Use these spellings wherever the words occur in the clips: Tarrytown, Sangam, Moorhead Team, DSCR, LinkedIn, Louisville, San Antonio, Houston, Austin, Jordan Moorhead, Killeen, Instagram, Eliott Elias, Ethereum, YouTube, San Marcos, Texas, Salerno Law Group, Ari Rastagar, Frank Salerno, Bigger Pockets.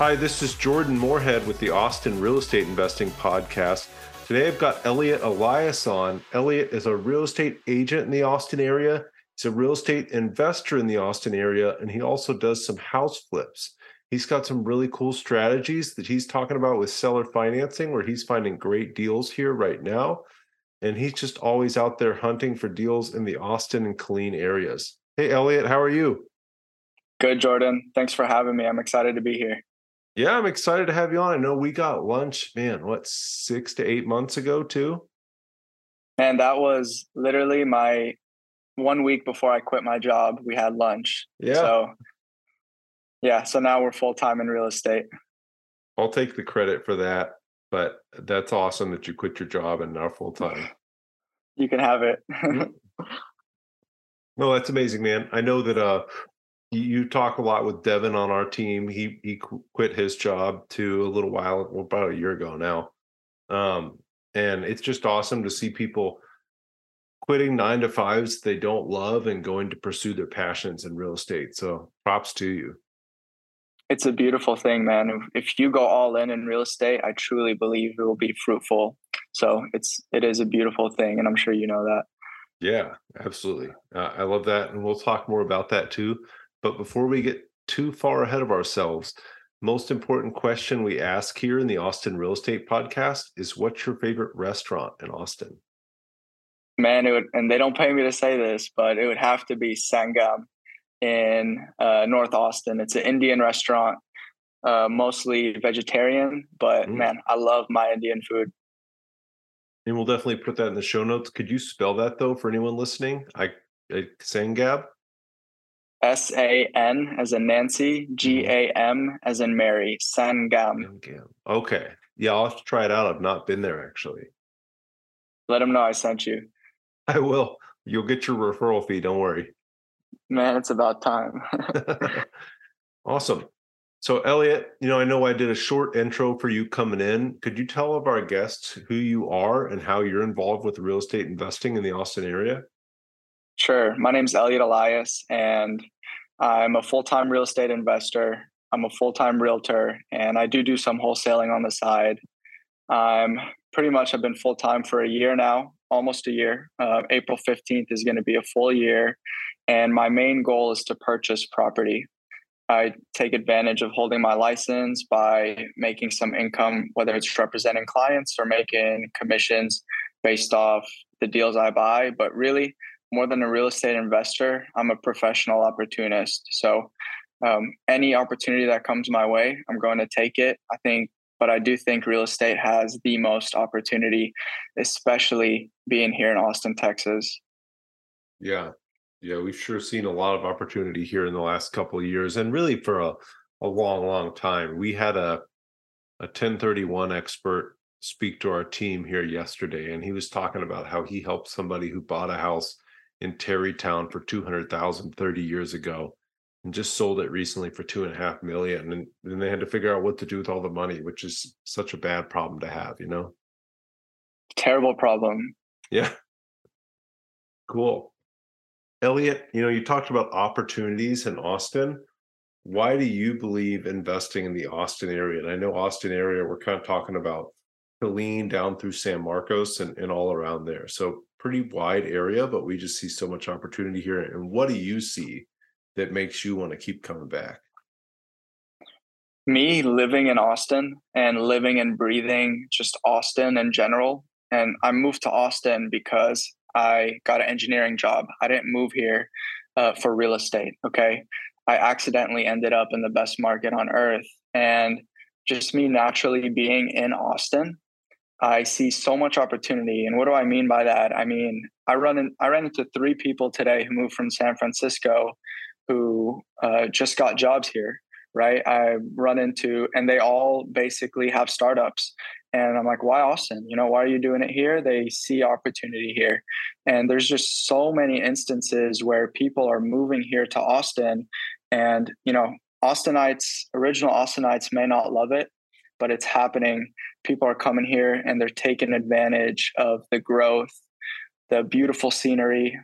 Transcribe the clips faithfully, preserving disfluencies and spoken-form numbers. Hi, this is Jordan Moorhead with the Austin Real Estate Investing Podcast. Today I've got Eliott Elias on. Eliott is a real estate agent in the Austin area. He's a real estate investor in the Austin area, and he also does some house flips. He's got some really cool strategies that he's talking about with seller financing, where he's finding great deals here right now. And he's just always out there hunting for deals in the Austin and Killeen areas. Hey, Eliott, how are you? Good, Jordan. Thanks for having me. I'm excited to be here. Yeah, I'm excited to have you on. I know we got lunch, man, what, six to eight months ago, too? And that was literally my one week before I quit my job. We had lunch. Yeah. So, yeah, so now we're full-time in real estate. I'll take the credit for that, but that's awesome that you quit your job and now full-time. You can have it. No, that's amazing, man. I know that... Uh, You talk a lot with Devin on our team. He he quit his job too a little while, well, about a year ago now. Um, and it's just awesome to see people quitting nine to fives they don't love and going to pursue their passions in real estate. So props to you. It's a beautiful thing, man. If you go all in in real estate, I truly believe it will be fruitful. So it's it is a beautiful thing, and I'm sure you know that. Yeah, absolutely. Uh, I love that, and we'll talk more about that too. But before we get too far ahead of ourselves, most important question we ask here in the Austin Real Estate Podcast is, what's your favorite restaurant in Austin? Man, it would, and they don't pay me to say this, but it would have to be Sangam in uh, North Austin. It's an Indian restaurant, uh, mostly vegetarian, but mm. man, I love my Indian food. And we'll definitely put that in the show notes. Could you spell that, though, for anyone listening? I, I Sangam? S A N as in Nancy, G A M as in Mary, Sangam. Okay. Yeah, I'll have to try it out. I've not been there, actually. Let them know I sent you. I will. You'll get your referral fee. Don't worry. Man, it's about time. Awesome. So, Eliott, you know, I know I did a short intro for you coming in. Could you tell of our guests who you are and how you're involved with real estate investing in the Austin area? Sure. My name's Eliott Elias, and I'm a full-time real estate investor. I'm a full-time realtor, and I do do some wholesaling on the side. I'm pretty much I've been full-time for a year now, almost a year. Uh, April fifteenth is going to be a full year, and my main goal is to purchase property. I take advantage of holding my license by making some income, whether it's representing clients or making commissions based off the deals I buy, but really, more than a real estate investor, I'm a professional opportunist. So um, any opportunity that comes my way, I'm going to take it, I think. But I do think real estate has the most opportunity, especially being here in Austin, Texas. Yeah. Yeah, we've sure seen a lot of opportunity here in the last couple of years, and really for a, a long, long time. We had a, a ten thirty-one expert speak to our team here yesterday, and he was talking about how he helped somebody who bought a house in Tarrytown for two hundred thousand dollars thirty years ago and just sold it recently for two and a half million. And then they had to figure out what to do with all the money, which is such a bad problem to have, you know? Terrible problem. Yeah. Cool. Eliott, you know, you talked about opportunities in Austin. Why do you believe investing in the Austin area? And I know Austin area, we're kind of talking about Killeen down through San Marcos and, and all around there. So pretty wide area, but we just see so much opportunity here. And what do you see that makes you want to keep coming back? Me living in Austin and living and breathing just Austin in general. And I moved to Austin because I got an engineering job. I didn't move here uh, for real estate. Okay. I accidentally ended up in the best market on earth. And just me naturally being in Austin, I see so much opportunity. And what do I mean by that? I mean, I run in, I ran into three people today who moved from San Francisco who uh, just got jobs here. right? I run into, and they all basically have startups. And I'm like, why Austin? You know, why are you doing it here? They see opportunity here. And there's just so many instances where people are moving here to Austin. And, you know, Austinites, original Austinites may not love it, but it's happening. People are coming here and they're taking advantage of the growth, the beautiful scenery,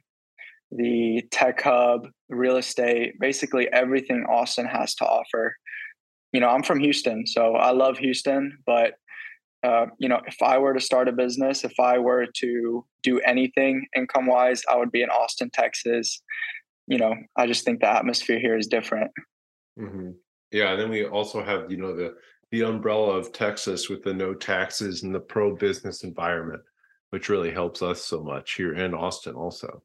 the tech hub, real estate, basically everything Austin has to offer. You know, I'm from Houston, so I love Houston, but Uh, you know, if I were to start a business, if I were to do anything income wise, I would be in Austin, Texas. You know, I just think the atmosphere here is different. Mm-hmm. Yeah. And then we also have, you know, the, the umbrella of Texas with the no taxes and the pro business environment, which really helps us so much here in Austin also.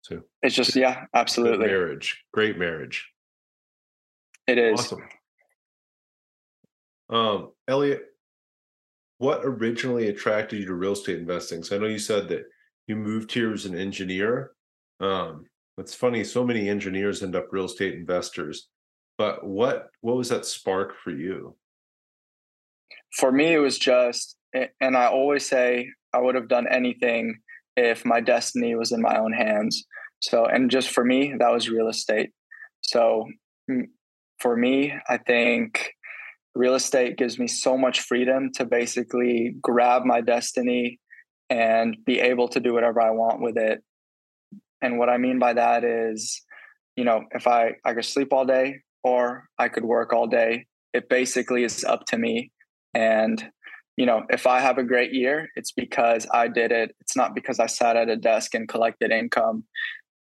So it's just, yeah, absolutely. Marriage. Great marriage. It is. Awesome. Um, Eliott, what originally attracted you to real estate investing? So I know you said that you moved here as an engineer. Um, it's funny, so many engineers end up real estate investors. But what what was that spark for you? For me, it was just, and I always say I would have done anything if my destiny was in my own hands. So, and just for me, that was real estate. So for me, I think real estate gives me so much freedom to basically grab my destiny and be able to do whatever I want with it. And what I mean by that is, you know, if I, I could sleep all day or I could work all day, it basically is up to me. And, you know, if I have a great year, it's because I did it. It's not because I sat at a desk and collected income.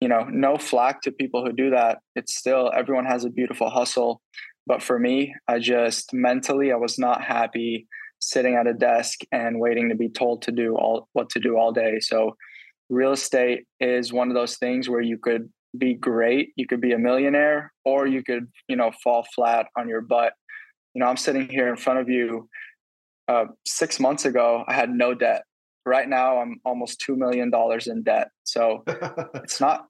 You know, no flack to people who do that. It's still, everyone has a beautiful hustle. But for me, I just mentally, I was not happy sitting at a desk and waiting to be told to do all what to do all day. So real estate is one of those things where you could be great. You could be a millionaire, or you could, you know, fall flat on your butt. You know, I'm sitting here in front of you. Uh, six months ago, I had no debt. Right now, I'm almost two million dollars in debt. So it's not,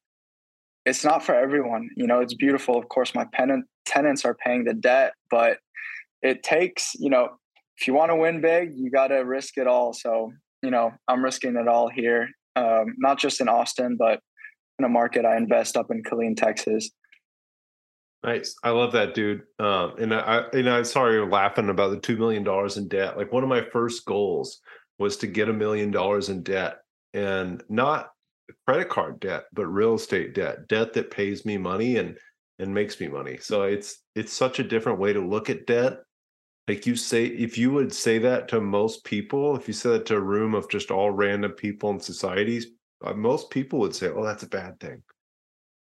it's not for everyone. You know, it's beautiful. Of course, my pen- tenants are paying the debt, but it takes, you know, if you want to win big, you got to risk it all. So, you know, I'm risking it all here. Um, not just in Austin, but in a market I invest up in Killeen, Texas. Nice. I love that, dude. Um, and I, and I'm sorry you're laughing about the two million dollars in debt. Like, one of my first goals was to get a million dollars in debt, and not credit card debt, but real estate debt, debt that pays me money and and makes me money. So it's it's such a different way to look at debt. Like, you say, if you would say that to most people, if you said that to a room of just all random people in societies, most people would say, oh, that's a bad thing.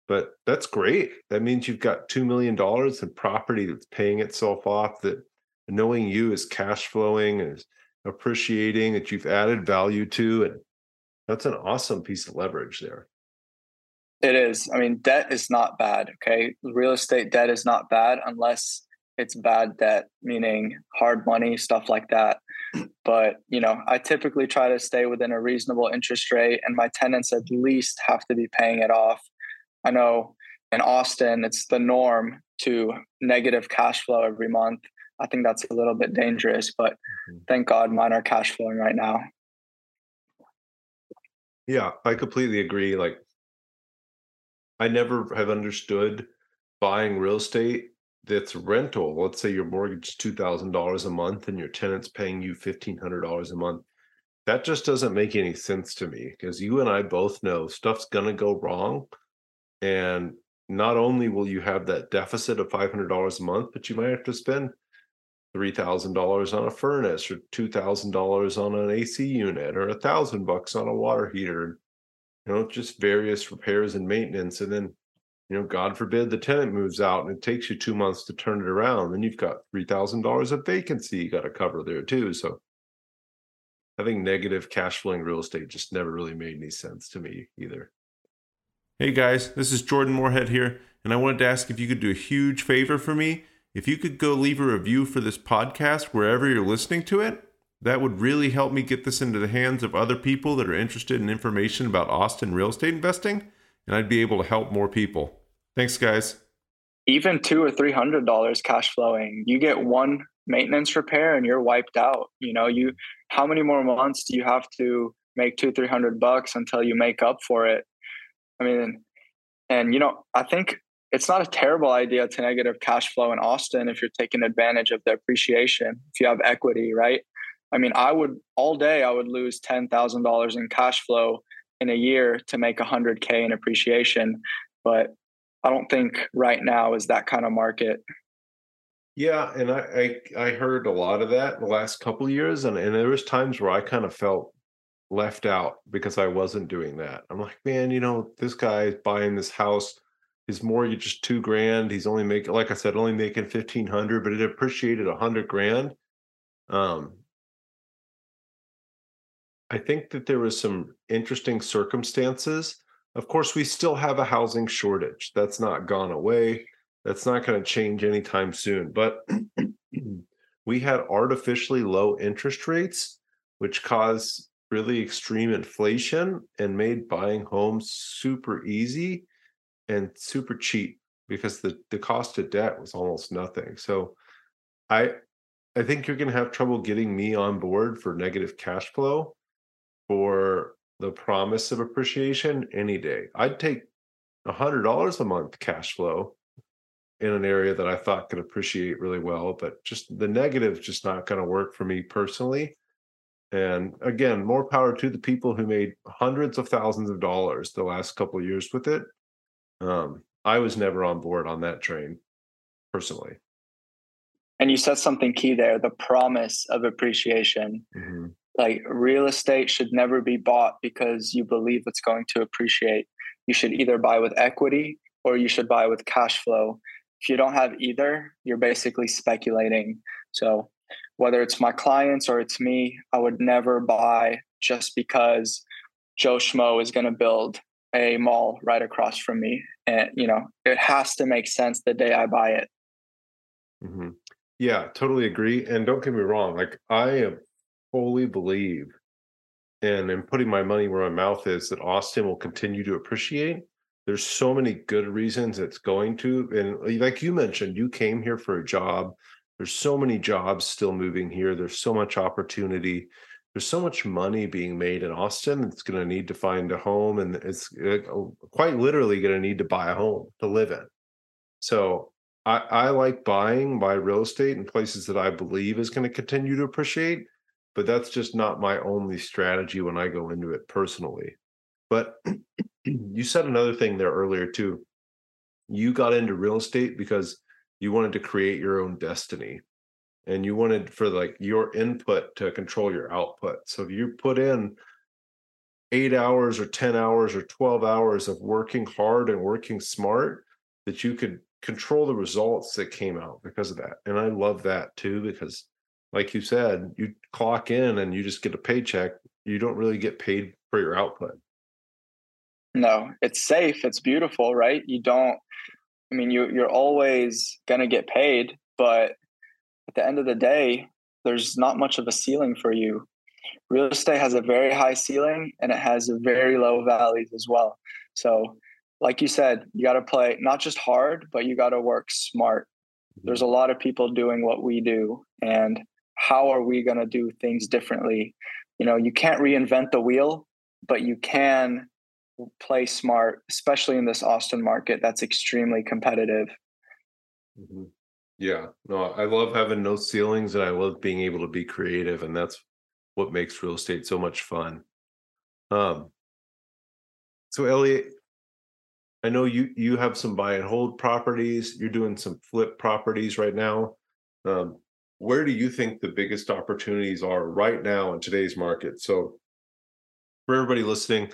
But that's great. That means you've got two million dollars in property that's paying itself off, that knowing you is cash flowing, is appreciating, that you've added value to. And that's an awesome piece of leverage there. It is. I mean, debt is not bad. Okay. Real estate debt is not bad unless it's bad debt, meaning hard money, stuff like that. But, you know, I typically try to stay within a reasonable interest rate, and my tenants at least have to be paying it off. I know in Austin, it's the norm to negative cash flow every month. I think that's a little bit dangerous, but mm-hmm. Thank God mine are cash flowing right now. Yeah, I completely agree. Like, I never have understood buying real estate that's rental. Let's say your mortgage is two thousand dollars a month and your tenant's paying you fifteen hundred dollars a month. That just doesn't make any sense to me, because you and I both know stuff's going to go wrong. And not only will you have that deficit of five hundred dollars a month, but you might have to spend three thousand dollars on a furnace, or two thousand dollars on an A C unit, or a thousand bucks on a water heater. You know, just various repairs and maintenance. And then, you know, God forbid the tenant moves out and it takes you two months to turn it around. Then you've got three thousand dollars of vacancy you got to cover there too. So having negative cash flowing real estate just never really made any sense to me either. Hey guys, this is Jordan Moorhead here. And I wanted to ask if you could do a huge favor for me. If you could go leave a review for this podcast wherever you're listening to it, that would really help me get this into the hands of other people that are interested in information about Austin real estate investing, and I'd be able to help more people. Thanks, guys. even two or three hundred dollars cash flowing, you get one maintenance repair and you're wiped out. You know, you how many more months do you have to make two, three hundred bucks until you make up for it? I mean, and you know, I think it's not a terrible idea to negative cash flow in Austin if you're taking advantage of the appreciation, if you have equity, right? I mean, I would all day I would lose ten thousand dollars in cash flow in a year to make one hundred K in appreciation, but I don't think right now is that kind of market. Yeah, and I I, I heard a lot of that in the last couple of years, and, and there was times where I kind of felt left out because I wasn't doing that. I'm like, man, you know, this guy is buying this house. His mortgage is two grand. He's only making, like I said, only making fifteen hundred, but it appreciated a hundred grand. Um, I think that there was some interesting circumstances. Of course, we still have a housing shortage. That's not gone away. That's not going to change anytime soon. But we had artificially low interest rates, which caused really extreme inflation and made buying homes super easy and super cheap because the, the cost of debt was almost nothing. So I I think you're going to have trouble getting me on board for negative cash flow for the promise of appreciation any day. I'd take one hundred dollars a month cash flow in an area that I thought could appreciate really well, but just the negative just not going to work for me personally. And again, more power to the people who made hundreds of thousands of dollars the last couple of years with it. Um, I was never on board on that train personally. And you said something key there, the promise of appreciation. Mm-hmm. Like real estate should never be bought because you believe it's going to appreciate. You should either buy with equity or you should buy with cash flow. If you don't have either, you're basically speculating. So whether it's my clients or it's me, I would never buy just because Joe Schmo is going to build a mall right across from me. And, you know, it has to make sense the day I buy it. Mm-hmm. Yeah, totally agree. And don't get me wrong. Like I am fully believe and am putting my money where my mouth is that Austin will continue to appreciate. There's so many good reasons it's going to. And like you mentioned, you came here for a job. There's so many jobs still moving here. There's so much opportunity. There's so much money being made in Austin. It's going to need to find a home, and it's quite literally going to need to buy a home to live in. So I, I like buying my real estate in places that I believe is going to continue to appreciate, but that's just not my only strategy when I go into it personally. But you said another thing there earlier too. You got into real estate because you wanted to create your own destiny. And you wanted for like your input to control your output. So if you put in eight hours or ten hours or twelve hours of working hard and working smart, that you could control the results that came out because of that. And I love that too, because like you said, you clock in and you just get a paycheck. You don't really get paid for your output. No, it's safe. It's beautiful, right? You don't, I mean, you, you're always going to get paid, but at the end of the day, there's not much of a ceiling for you. Real estate has a very high ceiling and it has a very low valleys as well. So like you said, you got to play not just hard, but you got to work smart. There's a lot of people doing what we do, and how are we going to do things differently? You know, you can't reinvent the wheel, but you can play smart, especially in this Austin market that's extremely competitive. Mm-hmm. Yeah, no, I love having no ceilings, and I love being able to be creative, and that's what makes real estate so much fun. Um, so Eliott, I know you you have some buy and hold properties. You're doing some flip properties right now. Um, where do you think the biggest opportunities are right now in today's market? So for everybody listening,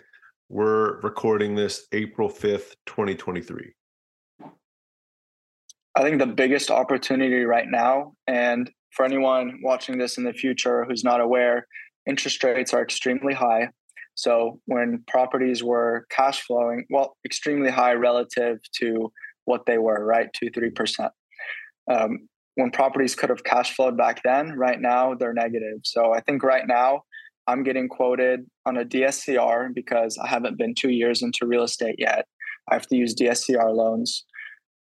we're recording this April fifth, twenty twenty-three. I think the biggest opportunity right now, and for anyone watching this in the future who's not aware, interest rates are extremely high. So when properties were cash flowing, well, extremely high relative to what they were, right? Two, three percent. Um, when properties could have cash flowed back then, right now they're negative. So I think right now I'm getting quoted on a D S C R because I haven't been two years into real estate yet. I have to use D S C R loans.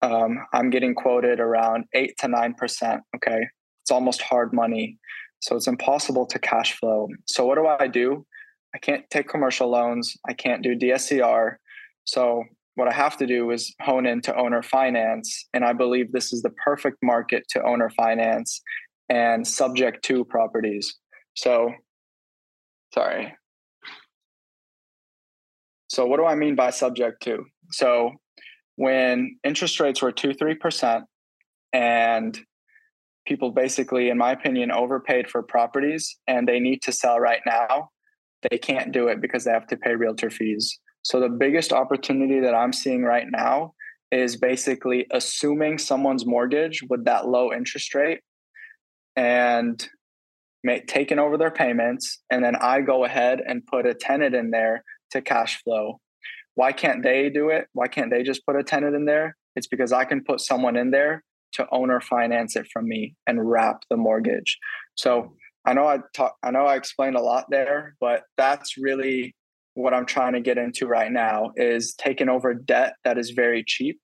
um, I'm getting quoted around eight to nine percent. Okay, it's almost hard money, so it's impossible to cash flow. So what do I do? I can't take commercial loans. I can't do D S C R. So what I have to do is hone into owner finance, and I believe this is the perfect market to owner finance and subject to properties. So, sorry. So what do I mean by subject to? So when interest rates were two, three percent and people basically, in my opinion, overpaid for properties and they need to sell right now, they can't do it because they have to pay realtor fees. So the biggest opportunity that I'm seeing right now is basically assuming someone's mortgage with that low interest rate and make, taking over their payments. And then I go ahead and put a tenant in there to cash flow. Why can't they do it? Why can't they just put a tenant in there? It's because I can put someone in there to owner finance it from me and wrap the mortgage. So I know I talk, I know I explained a lot there, but that's really what I'm trying to get into right now is taking over debt that is very cheap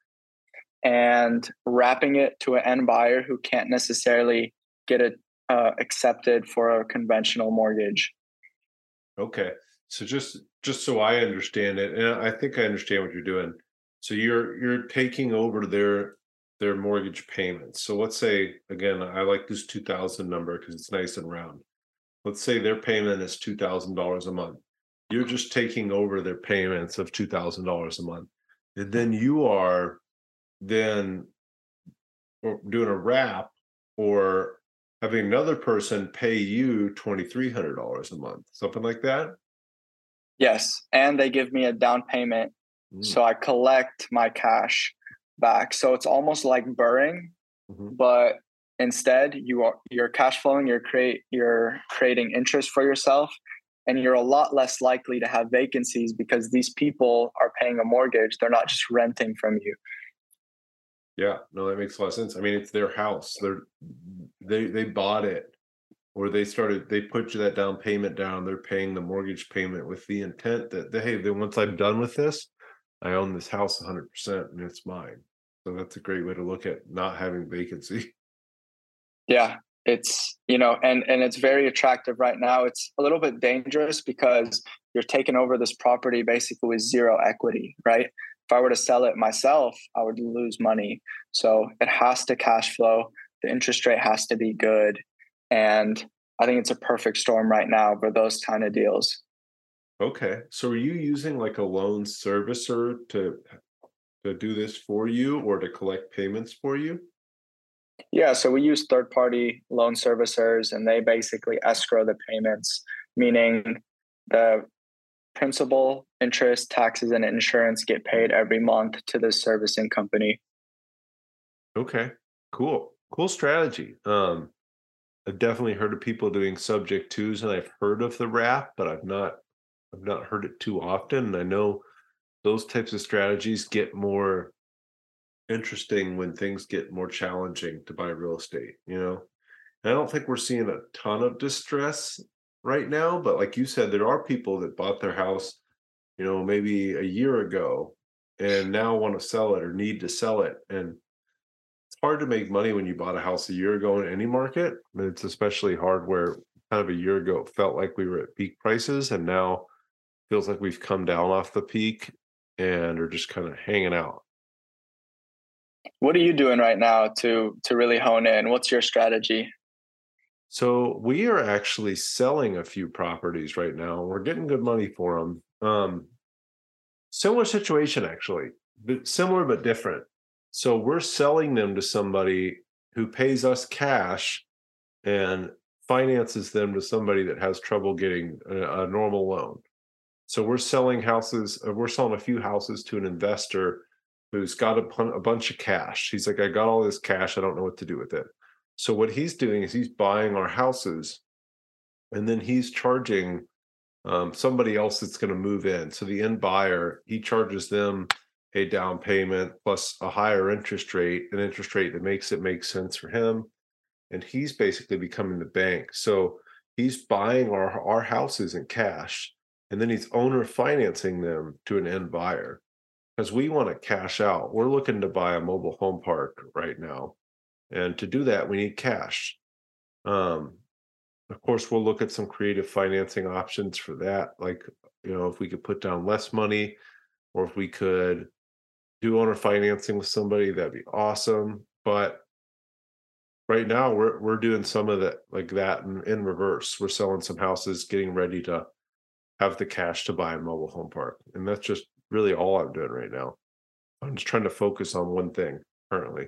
and wrapping it to an end buyer who can't necessarily get it uh, accepted for a conventional mortgage. Okay. So just just so I understand it, and I think I understand what you're doing. So you're you're taking over their their mortgage payments. So let's say, again, I like this two thousand number because it's nice and round. Let's say their payment is two thousand dollars a month. You're just taking over their payments of two thousand dollars a month. And then you are then doing a wrap or having another person pay you two thousand three hundred dollars a month, something like that? Yes, and they give me a down payment, mm. so I collect my cash back. So it's almost like burring, mm-hmm. but instead you are you're cash flowing, you're create you're creating interest for yourself, and you're a lot less likely to have vacancies because these people are paying a mortgage; they're not just renting from you. Yeah, no, that makes a lot of sense. I mean, it's their house; they're they they bought it. Or they started, they put that down payment down, they're paying the mortgage payment with the intent that, hey, then once I'm done with this, I own this house one hundred percent and it's mine. So that's a great way to look at not having vacancy. Yeah, it's, you know, and, and it's very attractive right now. It's a little bit dangerous because you're taking over this property basically with zero equity, right? If I were to sell it myself, I would lose money. So it has to cash flow. The interest rate has to be good. And I think it's a perfect storm right now for those kind of deals. Okay. So are you using like a loan servicer to, to do this for you or to collect payments for you? Yeah. So we use third-party loan servicers and they basically escrow the payments, meaning the principal, interest, taxes, and insurance get paid every month to the servicing company. Okay. Cool. Cool strategy. Um, I've definitely heard of people doing subject twos and I've heard of the wrap, but I've not I've not heard it too often. And I know those types of strategies get more interesting when things get more challenging to buy real estate, you know. And I don't think we're seeing a ton of distress right now, but like you said, there are people that bought their house, you know, maybe a year ago and now want to sell it or need to sell it. And hard to make money when you bought a house a year ago in any market, but it's especially hard where kind of a year ago it felt like we were at peak prices and now feels like we've come down off the peak and are just kind of hanging out. What are you doing right now to to really hone in? What's your strategy? So we are actually selling a few properties right now. We're getting good money for them. Um, similar situation actually, but similar but different. So we're selling them to somebody who pays us cash and finances them to somebody that has trouble getting a, a normal loan. So we're selling houses, we're selling a few houses to an investor who's got a, a bunch of cash. He's like, I got all this cash. I don't know what to do with it. So what he's doing is he's buying our houses and then he's charging um, somebody else that's going to move in. So the end buyer, he charges them a down payment plus a higher interest rate, an interest rate that makes it make sense for him. And he's basically becoming the bank. So he's buying our, our houses in cash, and then he's owner financing them to an end buyer. because we want to cash out. We're looking to buy a mobile home park right now. And to do that, we need cash. Um, of course, we'll look at some creative financing options for that. Like, you know, if we could put down less money, or if we could do owner financing with somebody, that'd be awesome. But right now, we're we're doing some of that like that in, in reverse. We're selling some houses, getting ready to have the cash to buy a mobile home park. And that's just really all I'm doing right now. I'm just trying to focus on one thing currently.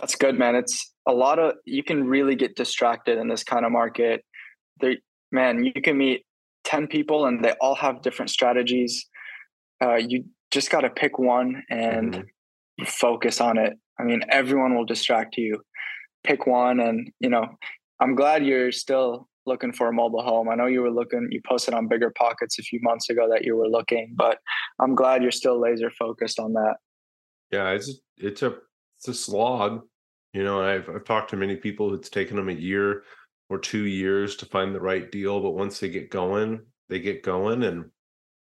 That's good, man. It's a lot of, you can really get distracted in this kind of market. There, man, you can meet ten people and they all have different strategies. Uh, you just got to pick one and mm-hmm. focus on it. I mean, everyone will distract you. Pick one. And, you know, I'm glad you're still looking for a mobile home. I know you were looking, you posted on Bigger Pockets a few months ago that you were looking, but I'm glad you're still laser focused on that. Yeah, it's, it's a, It's a slog, you know. I've I've talked to many people. It's taken them a year or two years to find the right deal, but once they get going, they get going. And,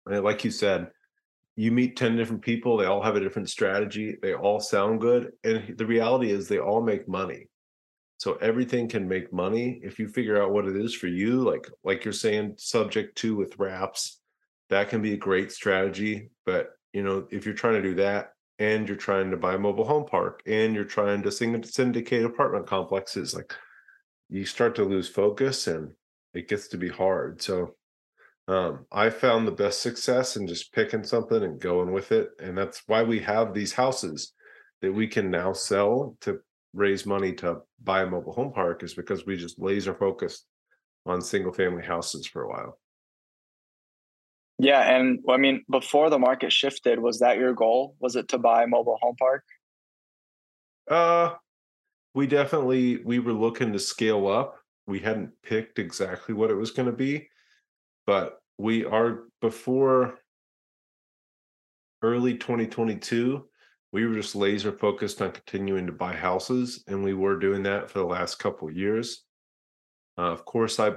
and like you said, you meet ten different people. They all have a different strategy. They all sound good, and the reality is they all make money. So everything can make money if you figure out what it is for you. Like like you're saying, subject to with wraps, that can be a great strategy. But you know, if you're trying to do that, and you're trying to buy a mobile home park, and you're trying to syndicate apartment complexes, like you start to lose focus and it gets to be hard. So um, I found the best success in just picking something and going with it. And that's why we have these houses that we can now sell to raise money to buy a mobile home park, is because we just laser focused on single family houses for a while. Yeah. And I mean, before the market shifted, was that your goal? Was it to buy a mobile home park? Uh, we definitely, we were looking to scale up. We hadn't picked exactly what it was going to be, but we are before early twenty twenty-two, we were just laser focused on continuing to buy houses. And we were doing that for the last couple of years. Uh, of course, I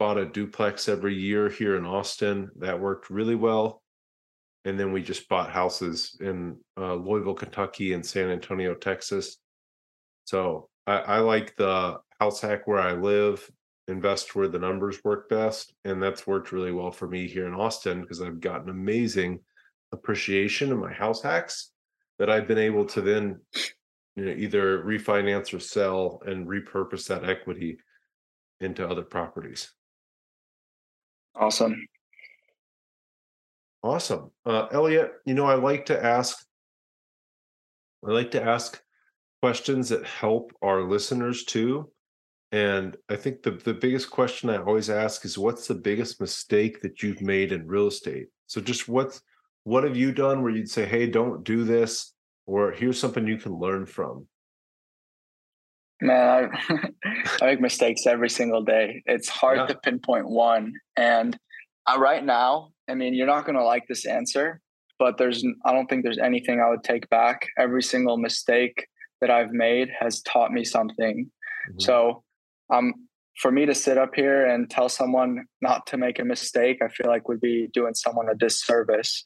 bought a duplex every year here in Austin. That worked really well. And then we just bought houses in uh, Louisville, Kentucky and San Antonio, Texas. So I, I like the house hack where I live, invest where the numbers work best. And that's worked really well for me here in Austin, because I've gotten amazing appreciation in my house hacks that I've been able to then, you know, either refinance or sell and repurpose that equity into other properties. Awesome. Awesome. Uh, Eliott, you know, I like to ask, I like to ask questions that help our listeners too. And I think the, the biggest question I always ask is, what's the biggest mistake that you've made in real estate? So just what's, what have you done where you'd say, hey, don't do this, or here's something you can learn from? Man, I, I make mistakes every single day. It's hard yeah. to pinpoint one. And I, right now, I mean, you're not going to like this answer, but there's, I don't think there's anything I would take back. Every single mistake that I've made has taught me something. Mm-hmm. So um, for me to sit up here and tell someone not to make a mistake, I feel like would be doing someone a disservice.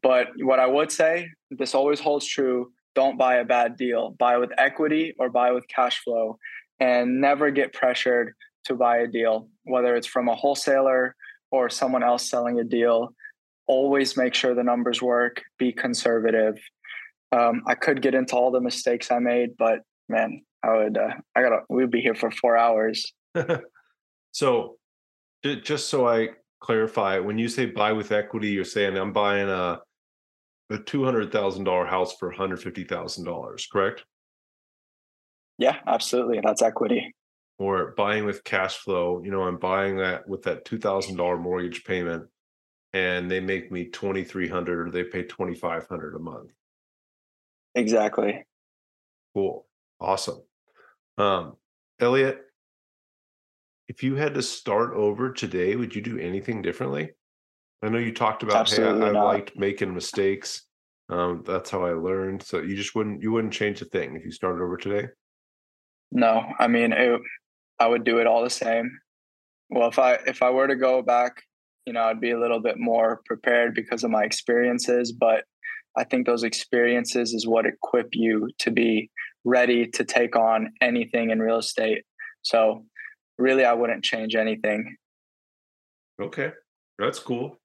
But what I would say, this always holds true. Don't buy a bad deal. Buy with equity or buy with cash flow, and never get pressured to buy a deal, whether it's from a wholesaler or someone else selling a deal. Always make sure the numbers work. Be conservative. Um, I could get into all the mistakes I made, but man, I would, uh, I gotta, we'd be here for four hours. So just so I clarify, when you say buy with equity, you're saying I'm buying a a two hundred thousand dollars house for one hundred fifty thousand dollars, correct? Yeah, absolutely. That's equity. Or buying with cash flow, you know, I'm buying that with that two thousand dollars mortgage payment and they make me twenty-three hundred dollars or they pay twenty-five hundred dollars a month. Exactly. Cool. Awesome. Um, Eliott, if you had to start over today, would you do anything differently? I know you talked about, Absolutely hey, I, I liked making mistakes. Um, that's how I learned. So you just wouldn't, you wouldn't change a thing if you started over today? No, I mean, it, I would do it all the same. Well, if I, if I were to go back, you know, I'd be a little bit more prepared because of my experiences, but I think those experiences is what equip you to be ready to take on anything in real estate. So really, I wouldn't change anything. Okay. That's cool.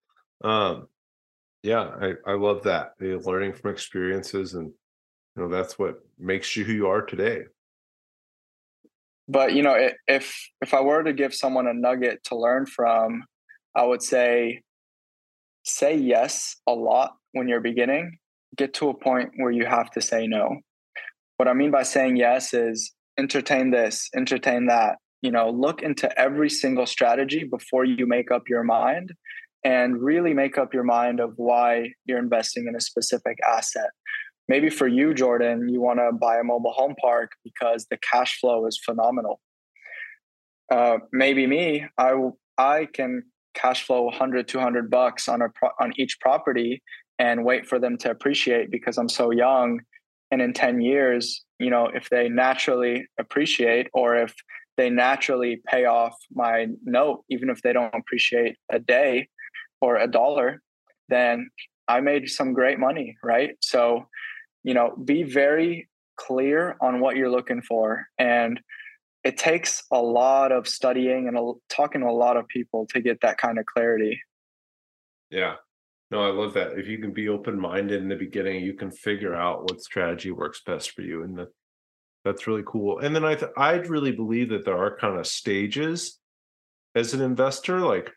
Um, yeah, I, I love that. You're learning from experiences, and you know, that's what makes you who you are today. But, you know, if, if I were to give someone a nugget to learn from, I would say, say yes a lot when you're beginning. Get to a point where you have to say no. What I mean by saying yes is entertain this, entertain that. You know, look into every single strategy before you make up your mind, and really make up your mind of why you're investing in a specific asset. Maybe for you, Jordan, you want to buy a mobile home park because the cash flow is phenomenal. Uh, maybe me, I I can cash flow one hundred, two hundred bucks on a pro- on each property and wait for them to appreciate because I'm so young. And in ten years, you know, if they naturally appreciate, or if they naturally pay off my note, even if they don't appreciate a day or a dollar, then I made some great money, right? So, you know, be very clear on what you're looking for. And it takes a lot of studying and a, talking to a lot of people to get that kind of clarity. Yeah. No, I love that. If you can be open-minded in the beginning, you can figure out what strategy works best for you. And the That's really cool. And then I th- I'd really believe that there are kind of stages as an investor. Like,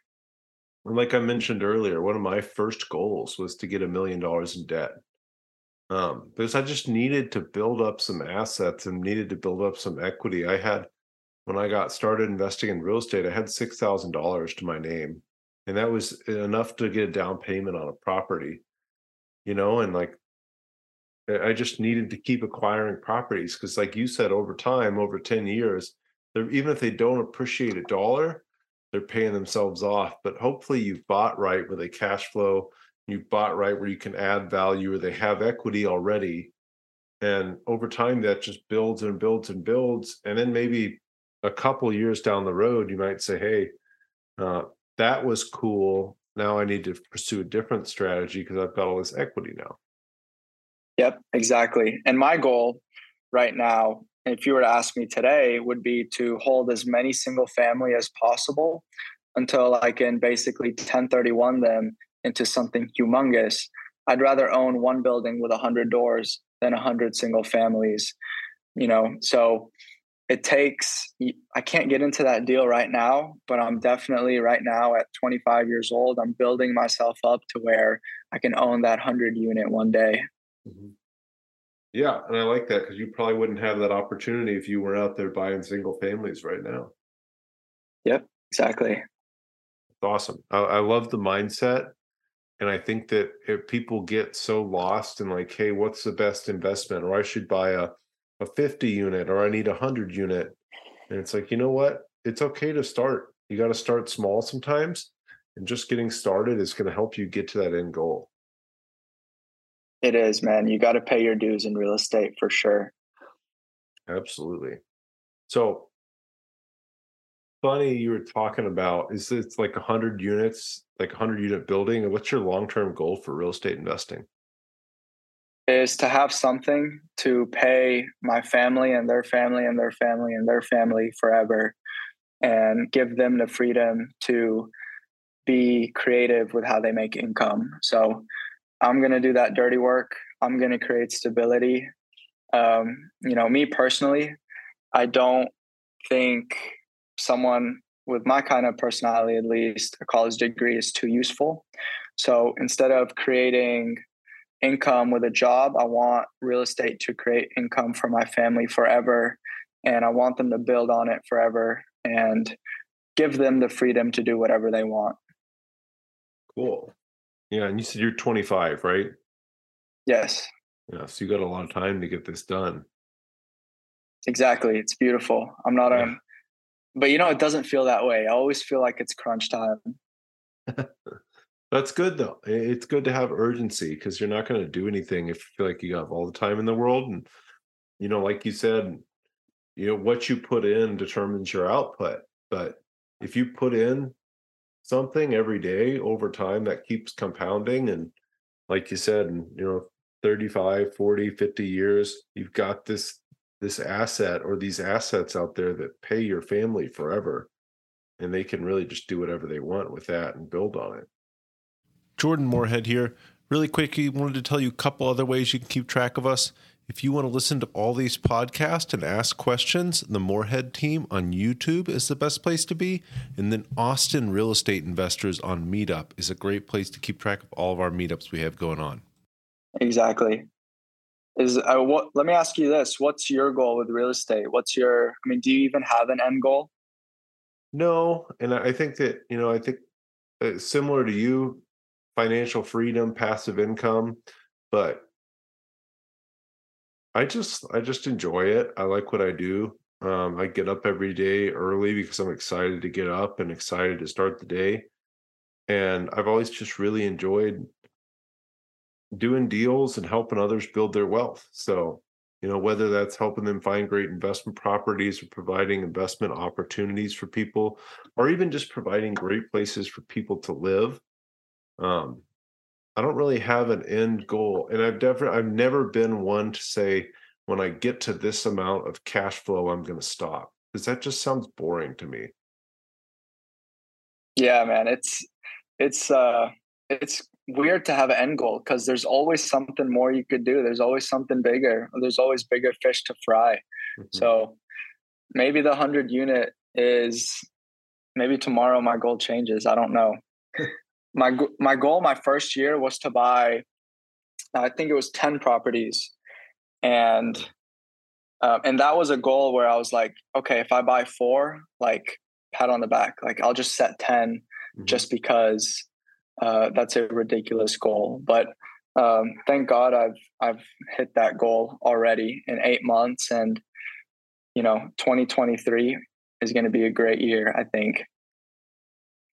like I mentioned earlier, one of my first goals was to get a million dollars in debt. Um, because I just needed to build up some assets and needed to build up some equity. I had, when I got started investing in real estate, I had six thousand dollars to my name. And that was enough to get a down payment on a property, you know, and like, I just needed to keep acquiring properties because, like you said, over time, over ten years, they're, even if they don't appreciate a dollar, they're paying themselves off. But hopefully you've bought right where they cash flow, you've bought right where you can add value, or they have equity already. And over time, that just builds and builds and builds. And then maybe a couple years down the road, you might say, hey, uh, that was cool. Now I need to pursue a different strategy because I've got all this equity now. Yep, exactly. And my goal right now, if you were to ask me today, would be to hold as many single family as possible until I can basically ten thirty-one them into something humongous. I'd rather own one building with one hundred doors than one hundred single families, you know? So it takes, I can't get into that deal right now, but I'm definitely right now at twenty-five years old, I'm building myself up to where I can own that one hundred unit one day. Mm-hmm. Yeah, and I like that because you probably wouldn't have that opportunity if you were out there buying single families right now. Yep, exactly. That's awesome. I, I love the mindset, and I think that if people get so lost in like, hey, what's the best investment? Or I should buy a, a fifty unit, or I need a one hundred unit. And it's like, you know what? It's okay to start. You got to start small sometimes, and just getting started is going to help you get to that end goal. It is, man. You got to pay your dues in real estate for sure. Absolutely. So funny you were talking about, is it's like one hundred units, like one hundred unit building. And what's your long-term goal for real estate investing? Is to have something to pay my family and their family and their family and their family forever, and give them the freedom to be creative with how they make income. So I'm going to do that dirty work. I'm going to create stability. Um, you know, me personally, I don't think someone with my kind of personality, at least a college degree, is too useful. So instead of creating income with a job, I want real estate to create income for my family forever. And I want them to build on it forever and give them the freedom to do whatever they want. Cool. Yeah, and you said you're twenty-five, right? Yes. Yeah, so you got a lot of time to get this done. Exactly. It's beautiful. I'm not yeah. um but you know, it doesn't feel that way. I always feel like it's crunch time. That's good though. It's good to have urgency, because you're not going to do anything if you feel like you have all the time in the world. And you know, like you said, you know, what you put in determines your output. But if you put in something every day over time, that keeps compounding. And like you said, you know, thirty-five, forty, fifty years, you've got this this asset or these assets out there that pay your family forever. And they can really just do whatever they want with that and build on it. Jordan Moorhead here. Really quick, I wanted to tell you a couple other ways you can keep track of us. If you want to listen to all these podcasts and ask questions, the Moorhead Team on YouTube is the best place to be. And then Austin Real Estate Investors on Meetup is a great place to keep track of all of our meetups we have going on. Exactly. Is uh, what, let me ask you this. What's your goal with real estate? What's your, I mean, do you even have an end goal? No. And I think that, you know, I think uh, similar to you, financial freedom, passive income, but I just I just enjoy it. I like what I do. Um, I get up every day early because I'm excited to get up and excited to start the day. And I've always just really enjoyed doing deals and helping others build their wealth. So, you know, whether that's helping them find great investment properties or providing investment opportunities for people, or even just providing great places for people to live. Um, I don't really have an end goal, and I've never, I've never been one to say, when I get to this amount of cash flow, I'm going to stop, because that just sounds boring to me. Yeah, man, it's it's uh, it's weird to have an end goal, because there's always something more you could do. There's always something bigger. There's always bigger fish to fry. Mm-hmm. So maybe the hundred unit is, maybe tomorrow my goal changes. I don't know. My my goal my first year was to buy, I think it was ten properties, and uh, and that was a goal where I was like, okay, if I buy four, like pat on the back, like I'll just set ten, mm-hmm. just because uh, that's a ridiculous goal. But um, thank God I've I've hit that goal already in eight months, and you know, twenty twenty-three is going to be a great year, I think.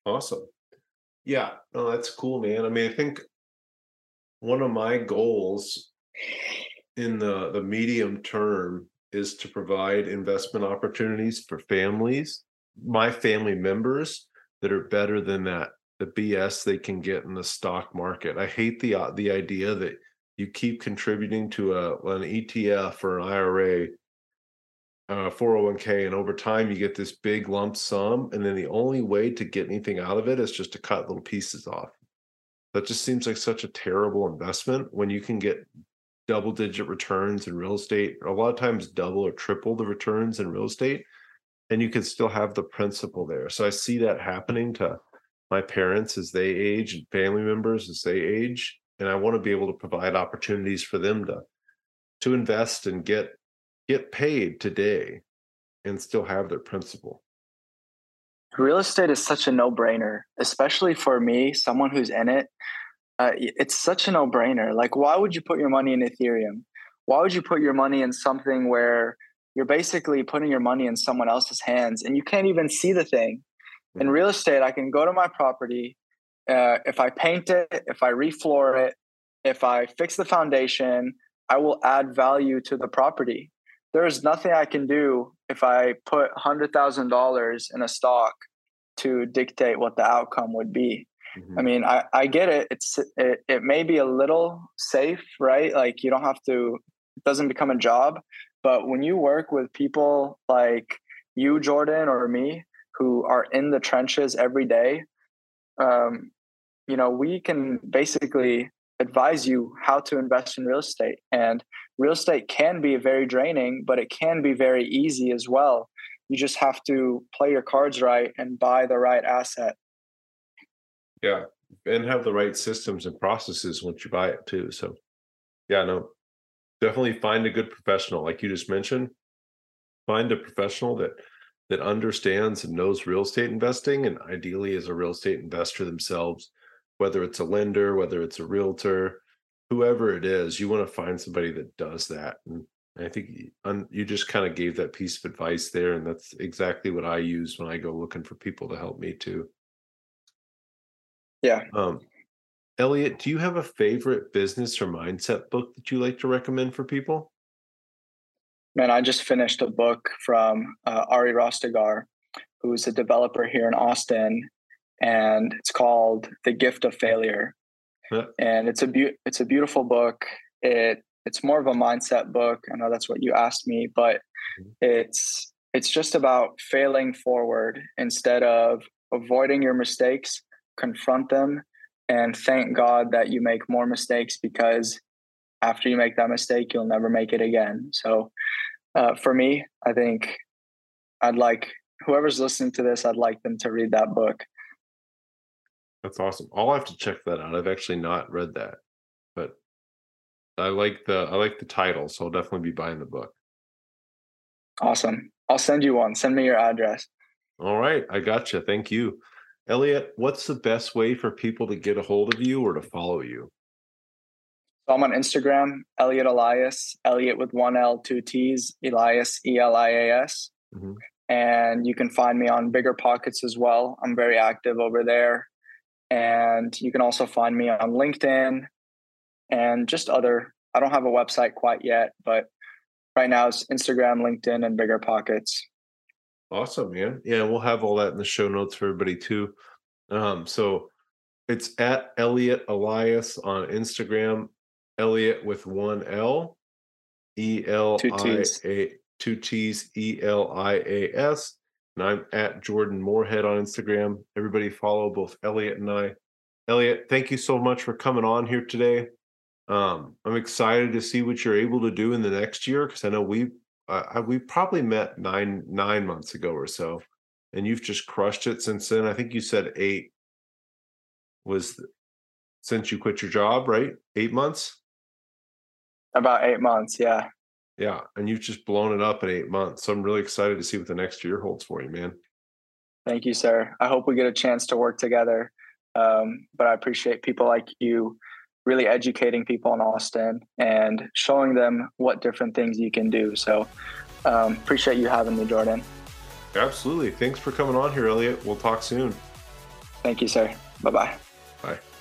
Awesome. Yeah, no, that's cool, man. I mean, I think one of my goals in the, the medium term is to provide investment opportunities for families, my family members, that are better than that, the B S they can get in the stock market. I hate the uh, the idea that you keep contributing to a, an E T F or an I R A, uh, four oh one k, and over time you get this big lump sum, and then the only way to get anything out of it is just to cut little pieces off. That just seems like such a terrible investment when you can get double digit returns in real estate, a lot of times double or triple the returns in real estate, and you can still have the principal there. So I see that happening to my parents as they age, and family members as they age, and I want to be able to provide opportunities for them to to invest and get get paid today and still have their principal. Real estate is such a no-brainer, especially for me, someone who's in it. Uh, it's such a no-brainer. Like, why would you put your money in Ethereum? Why would you put your money in something where you're basically putting your money in someone else's hands and you can't even see the thing? In real estate, I can go to my property. Uh, if I paint it, if I refloor it, if I fix the foundation, I will add value to the property. There is nothing I can do if I put one hundred thousand dollars in a stock to dictate what the outcome would be. Mm-hmm. I mean, I, I get it. It's it, it may be a little safe, right? Like, you don't have to, it doesn't become a job. But when you work with people like you, Jordan, or me, who are in the trenches every day, um, you know, we can basically advise you how to invest in real estate. And real estate can be very draining, but it can be very easy as well. You just have to play your cards right and buy the right asset. Yeah, and have the right systems and processes once you buy it too. So yeah, no, definitely find a good professional. Like you just mentioned, find a professional that that understands and knows real estate investing, and ideally is a real estate investor themselves, whether it's a lender, whether it's a realtor, whoever it is, you want to find somebody that does that. And I think you just kind of gave that piece of advice there. And that's exactly what I use when I go looking for people to help me too. Yeah. Um, Eliott, do you have a favorite business or mindset book that you like to recommend for people? Man, I just finished a book from uh, Ari Rastagar, who's a developer here in Austin, and it's called The Gift of Failure. Yeah. And it's a be- it's a beautiful book. It it's more of a mindset book. I know that's what you asked me, but it's it's just about failing forward instead of avoiding your mistakes. Confront them and thank God that you make more mistakes, because after you make that mistake, you'll never make it again. So uh, for me, I think I'd like whoever's listening to this, I'd like them to read that book. That's awesome. I'll have to check that out. I've actually not read that, but I like the I like the title, so I'll definitely be buying the book. Awesome. I'll send you one. Send me your address. All right. I got you. Thank you. Eliott, what's the best way for people to get a hold of you or to follow you? So I'm on Instagram, Eliott Elias, Eliott with one L, two T's, Elias, E L I A S. Mm-hmm. And you can find me on Bigger Pockets as well. I'm very active over there. And you can also find me on LinkedIn and just other, I don't have a website quite yet, but right now it's Instagram, LinkedIn, and Bigger Pockets. Awesome, man. Yeah, we'll have all that in the show notes for everybody too. Um, so it's at Eliott Elias on Instagram, Eliott with one L, E L I A, two T's, E L I A S. And I'm at Jordan Moorhead on Instagram. Everybody follow both Eliott and I. Eliott, thank you so much for coming on here today. Um, I'm excited to see what you're able to do in the next year, because I know we've Uh, we probably met nine nine months ago or so, and you've just crushed it since then. I think you said eight was the, since you quit your job, right? Eight months? About eight months, yeah. Yeah, and you've just blown it up in eight months. So I'm really excited to see what the next year holds for you, man. Thank you, sir. I hope we get a chance to work together. Um, but I appreciate people like you really educating people in Austin and showing them what different things you can do. So um, appreciate you having me, Jordan. Absolutely. Thanks for coming on here, Eliott. We'll talk soon. Thank you, sir. Bye-bye. Bye.